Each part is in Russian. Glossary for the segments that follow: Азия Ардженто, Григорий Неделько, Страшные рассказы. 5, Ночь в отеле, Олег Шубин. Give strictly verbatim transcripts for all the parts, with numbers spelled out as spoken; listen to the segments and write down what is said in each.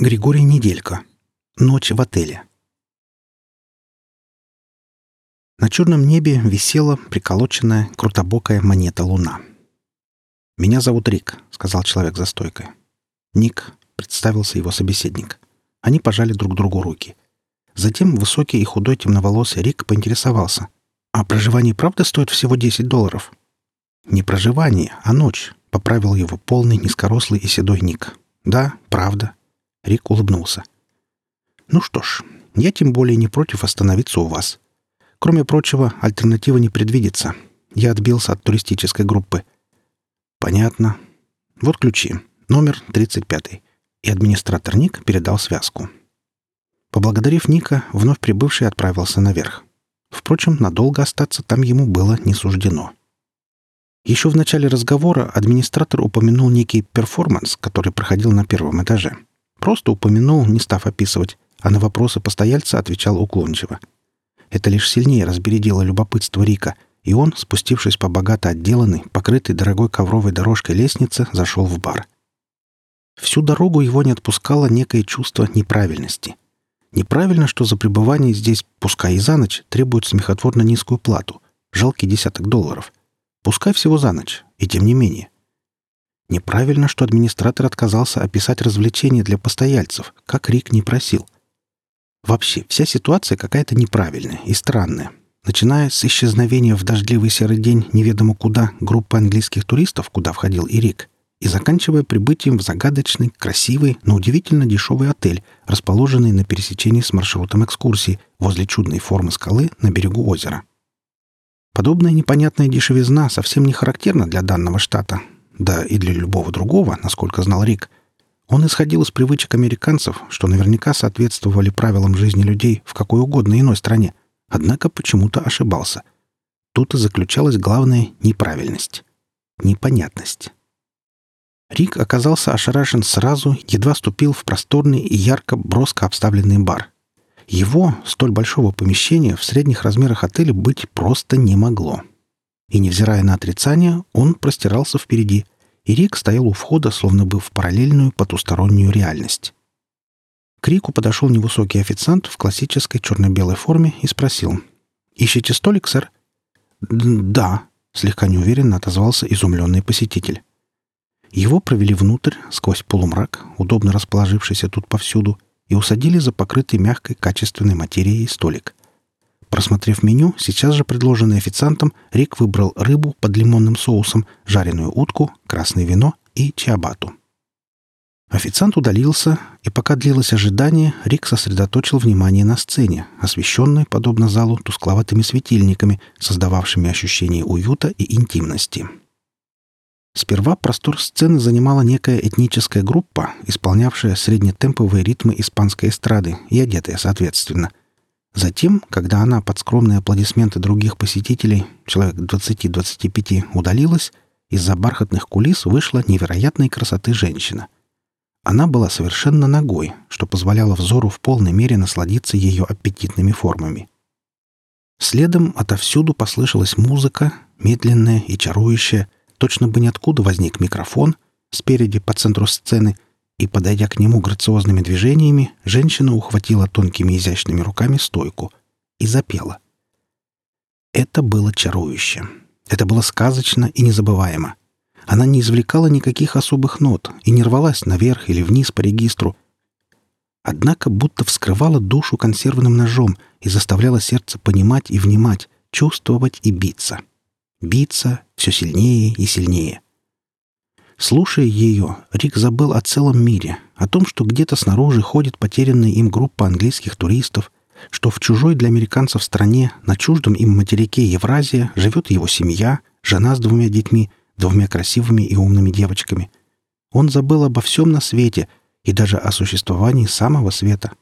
Григорий Неделько. Ночь в отеле. На черном небе висела приколоченная, крутобокая монета луна. «Меня зовут Рик», — сказал человек за стойкой. «Ник», — представился его собеседник. Они пожали друг другу руки. Затем высокий и худой темноволосый Рик поинтересовался. «А проживание правда стоит всего десять долларов?» «Не проживание, а ночь», — поправил его полный, низкорослый и седой Ник. «Да, правда». Рик улыбнулся. «Ну что ж, я тем более не против остановиться у вас. Кроме прочего, альтернатива не предвидится. Я отбился от туристической группы». «Понятно. Вот ключи. Номер тридцать пятый». И администратор Ник передал связку. Поблагодарив Ника, вновь прибывший отправился наверх. Впрочем, надолго остаться там ему было не суждено. Еще в начале разговора администратор упомянул некий перформанс, который проходил на первом этаже. Просто упомянул, не став описывать, а на вопросы постояльца отвечал уклончиво. Это лишь сильнее разбередило любопытство Рика, и он, спустившись по богато отделанной, покрытой дорогой ковровой дорожкой лестнице, зашел в бар. Всю дорогу его не отпускало некое чувство неправильности. Неправильно, что за пребывание здесь, пускай и за ночь, требует смехотворно низкую плату, жалкий десяток долларов. Пускай всего за ночь, и тем не менее. Неправильно, что администратор отказался описать развлечения для постояльцев, как Рик не просил. Вообще, вся ситуация какая-то неправильная и странная, начиная с исчезновения в дождливый серый день неведомо куда группы английских туристов, куда входил и Рик, и заканчивая прибытием в загадочный, красивый, но удивительно дешевый отель, расположенный на пересечении с маршрутом экскурсии возле чудной формы скалы на берегу озера. Подобная непонятная дешевизна совсем не характерна для данного штата, да и для любого другого, насколько знал Рик. Он исходил из привычек американцев, что наверняка соответствовали правилам жизни людей в какой угодно иной стране, однако почему-то ошибался. Тут и заключалась главная неправильность, непонятность. Рик оказался ошарашен сразу, едва ступил в просторный и ярко-броско обставленный бар. Его, столь большого помещения, в средних размерах отеля быть просто не могло. И, невзирая на отрицание, он простирался впереди, и Рик стоял у входа, словно бы в параллельную потустороннюю реальность. К Рику подошел невысокий официант в классической черно-белой форме и спросил. «Ищете столик, сэр?» «Да», — слегка неуверенно отозвался изумленный посетитель. Его провели внутрь, сквозь полумрак, удобно расположившийся тут повсюду, и усадили за покрытый мягкой качественной материей столик. Просмотрев меню, сейчас же предложенное официантом, Рик выбрал рыбу под лимонным соусом, жареную утку, красное вино и чиабату. Официант удалился, и пока длилось ожидание, Рик сосредоточил внимание на сцене, освещенной, подобно залу, тускловатыми светильниками, создававшими ощущение уюта и интимности. Сперва простор сцены занимала некая этническая группа, исполнявшая среднетемповые ритмы испанской эстрады и одетая соответственно. Затем, когда она под скромные аплодисменты других посетителей, человек двадцати-двадцати пяти, удалилась, из-за бархатных кулис вышла невероятной красоты женщина. Она была совершенно нагой, что позволяло взору в полной мере насладиться ее аппетитными формами. Следом отовсюду послышалась музыка, медленная и чарующая, точно бы ниоткуда возник микрофон, спереди по центру сцены, и, подойдя к нему грациозными движениями, женщина ухватила тонкими изящными руками стойку и запела. Это было чарующе. Это было сказочно и незабываемо. Она не извлекала никаких особых нот и не рвалась наверх или вниз по регистру. Однако будто вскрывала душу консервным ножом и заставляла сердце понимать и внимать, чувствовать и биться. Биться все сильнее и сильнее. Слушая ее, Рик забыл о целом мире, о том, что где-то снаружи ходит потерянная им группа английских туристов, что в чужой для американцев стране, на чуждом им материке Евразия, живет его семья, жена с двумя детьми, двумя красивыми и умными девочками. Он забыл обо всем на свете и даже о существовании самого света.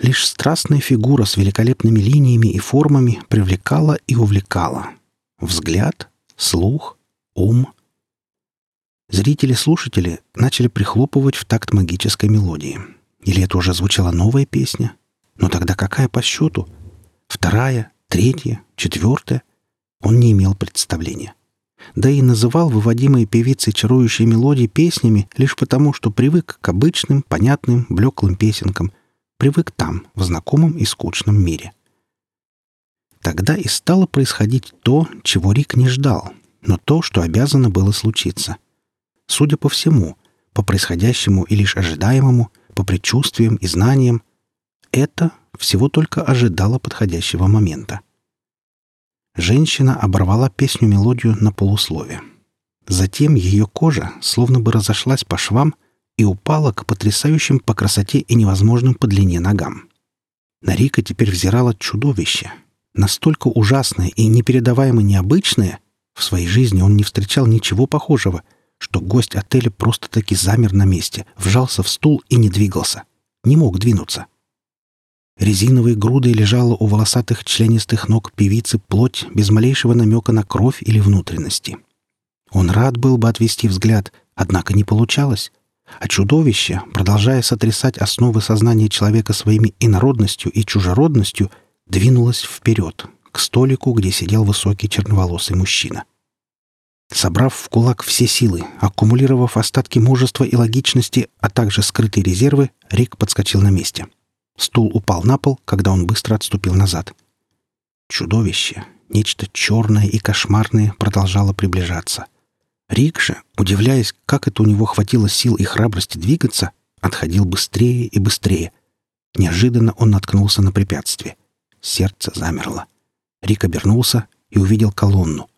Лишь страстная фигура с великолепными линиями и формами привлекала и увлекала. Взгляд, слух, ум. Зрители-слушатели начали прихлопывать в такт магической мелодии. Или это уже звучала новая песня? Но тогда какая по счету? Вторая, третья, четвертая? Он не имел представления. да и называл выводимые певицы чарующие мелодии песнями лишь потому, что привык к обычным, понятным, блеклым песенкам, привык там, в знакомом и скучном мире. Тогда и стало происходить то, чего Рик не ждал, но то, что обязано было случиться. Судя по всему, по происходящему и лишь ожидаемому, по предчувствиям и знаниям, это всего только ожидало подходящего момента. Женщина оборвала песню-мелодию на полуслове. Затем ее кожа словно бы разошлась по швам и упала к потрясающим по красоте и невозможным по длине ногам. На Рика теперь взирало чудовище, настолько ужасное и непередаваемо необычное, в своей жизни он не встречал ничего похожего, что гость отеля просто-таки замер на месте, вжался в стул и не двигался, не мог двинуться. Резиновой грудой лежала у волосатых членистых ног певицы плоть без малейшего намека на кровь или внутренности. Он рад был бы отвести взгляд, однако не получалось, а чудовище, продолжая сотрясать основы сознания человека своими инородностью и чужеродностью, двинулось вперед, к столику, где сидел высокий черноволосый мужчина. Собрав в кулак все силы, аккумулировав остатки мужества и логичности, а также скрытые резервы, Рик подскочил на месте. Стул упал на пол, когда он быстро отступил назад. Чудовище, нечто черное и кошмарное, продолжало приближаться. Рик же, удивляясь, как это у него хватило сил и храбрости двигаться, отходил быстрее и быстрее. Неожиданно он наткнулся на препятствие. Сердце замерло. Рик обернулся и увидел колонну.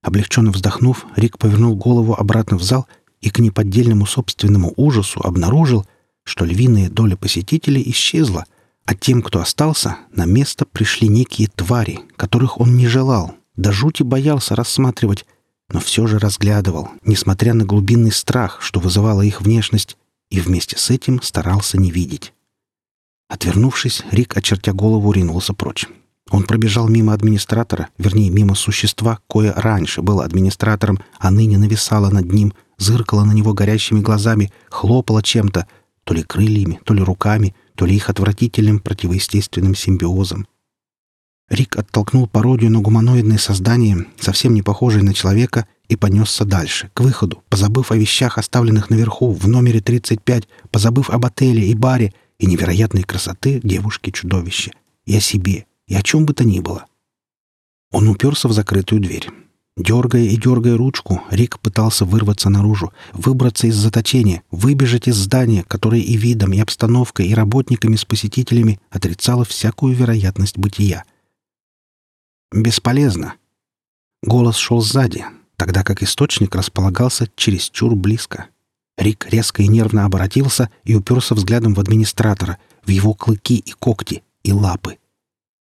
Облегченно вздохнув, Рик повернул голову обратно в зал и к неподдельному собственному ужасу обнаружил, что львиная доля посетителей исчезла, а тем, кто остался, на место пришли некие твари, которых он не желал, до жути боялся рассматривать, но все же разглядывал, несмотря на глубинный страх, что вызывала их внешность, и вместе с этим старался не видеть. Отвернувшись, Рик, очертя голову, ринулся прочь. Он пробежал мимо администратора, вернее, мимо существа, кое раньше было администратором, а ныне нависало над ним, зыркало на него горящими глазами, хлопало чем-то, то ли крыльями, то ли руками, то ли их отвратительным противоестественным симбиозом. Рик оттолкнул пародию на гуманоидное создание, совсем не похожее на человека, и понесся дальше, к выходу, позабыв о вещах, оставленных наверху, в номере тридцать пять, позабыв об отеле и баре, и невероятной красоты девушки-чудовища, и о себе, и о чем бы то ни было. Он уперся в закрытую дверь. Дергая и дергая ручку, Рик пытался вырваться наружу, выбраться из заточения, выбежать из здания, которое и видом, и обстановкой, и работниками с посетителями отрицало всякую вероятность бытия. Бесполезно. Голос шел сзади, тогда как источник располагался чересчур близко. Рик резко и нервно оборотился и уперся взглядом в администратора, в его клыки и когти, и лапы.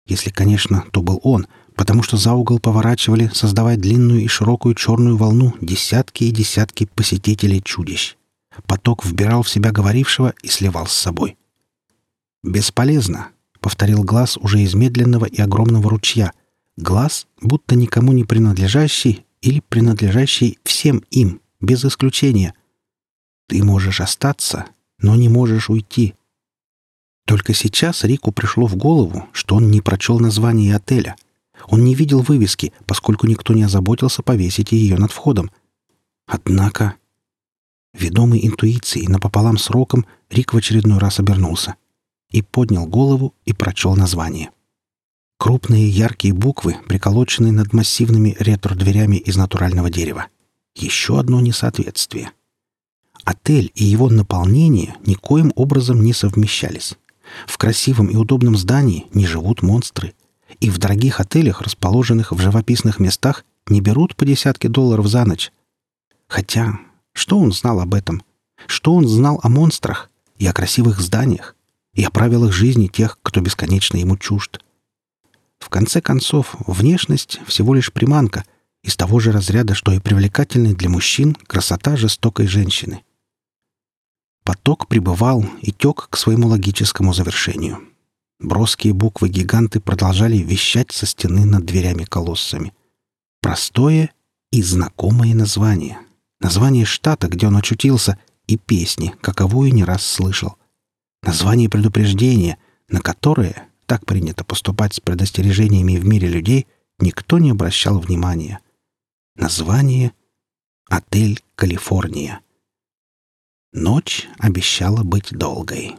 Если, конечно, то был он, потому что за угол поворачивали, создавая длинную и широкую черную волну, десятки и десятки посетителей-чудищ. Поток вбирал в себя говорившего и сливал с собой. «Бесполезно», — повторил глаз уже из медленного и огромного ручья. Глаз, будто никому не принадлежащий или принадлежащий всем им, без исключения. «Ты можешь остаться, но не можешь уйти». Только сейчас Рику пришло в голову, что он не прочел название отеля. Он не видел вывески, поскольку никто не озаботился повесить ее над входом. Однако, ведомый интуицией напополам с Роком, Рик в очередной раз обернулся. И поднял голову и прочел название. Крупные яркие буквы, приколоченные над массивными ретро-дверями из натурального дерева. Еще одно несоответствие. Отель и его наполнение никоим образом не совмещались. В красивом и удобном здании не живут монстры. И в дорогих отелях, расположенных в живописных местах, не берут по десятке долларов за ночь. Хотя, что он знал об этом? Что он знал о монстрах и о красивых зданиях и о правилах жизни тех, кто бесконечно ему чужд? В конце концов, внешность всего лишь приманка из того же разряда, что и привлекательная для мужчин красота жестокой женщины. Поток прибывал и тек к своему логическому завершению. Броские буквы-гиганты продолжали вещать со стены над дверями-колоссами. Простое и знакомое название. Название штата, где он очутился, и песни, каковую не раз слышал. Название предупреждения, на которое, так принято поступать с предостережениями в мире людей, никто не обращал внимания. Название — «Отель Калифорния». Ночь обещала быть долгой.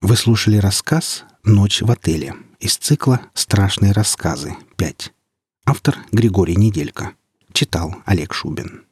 Вы слушали рассказ «Ночь в отеле» из цикла «Страшные рассказы. пять». Автор Григорий Неделько. Читал Олег Шубин.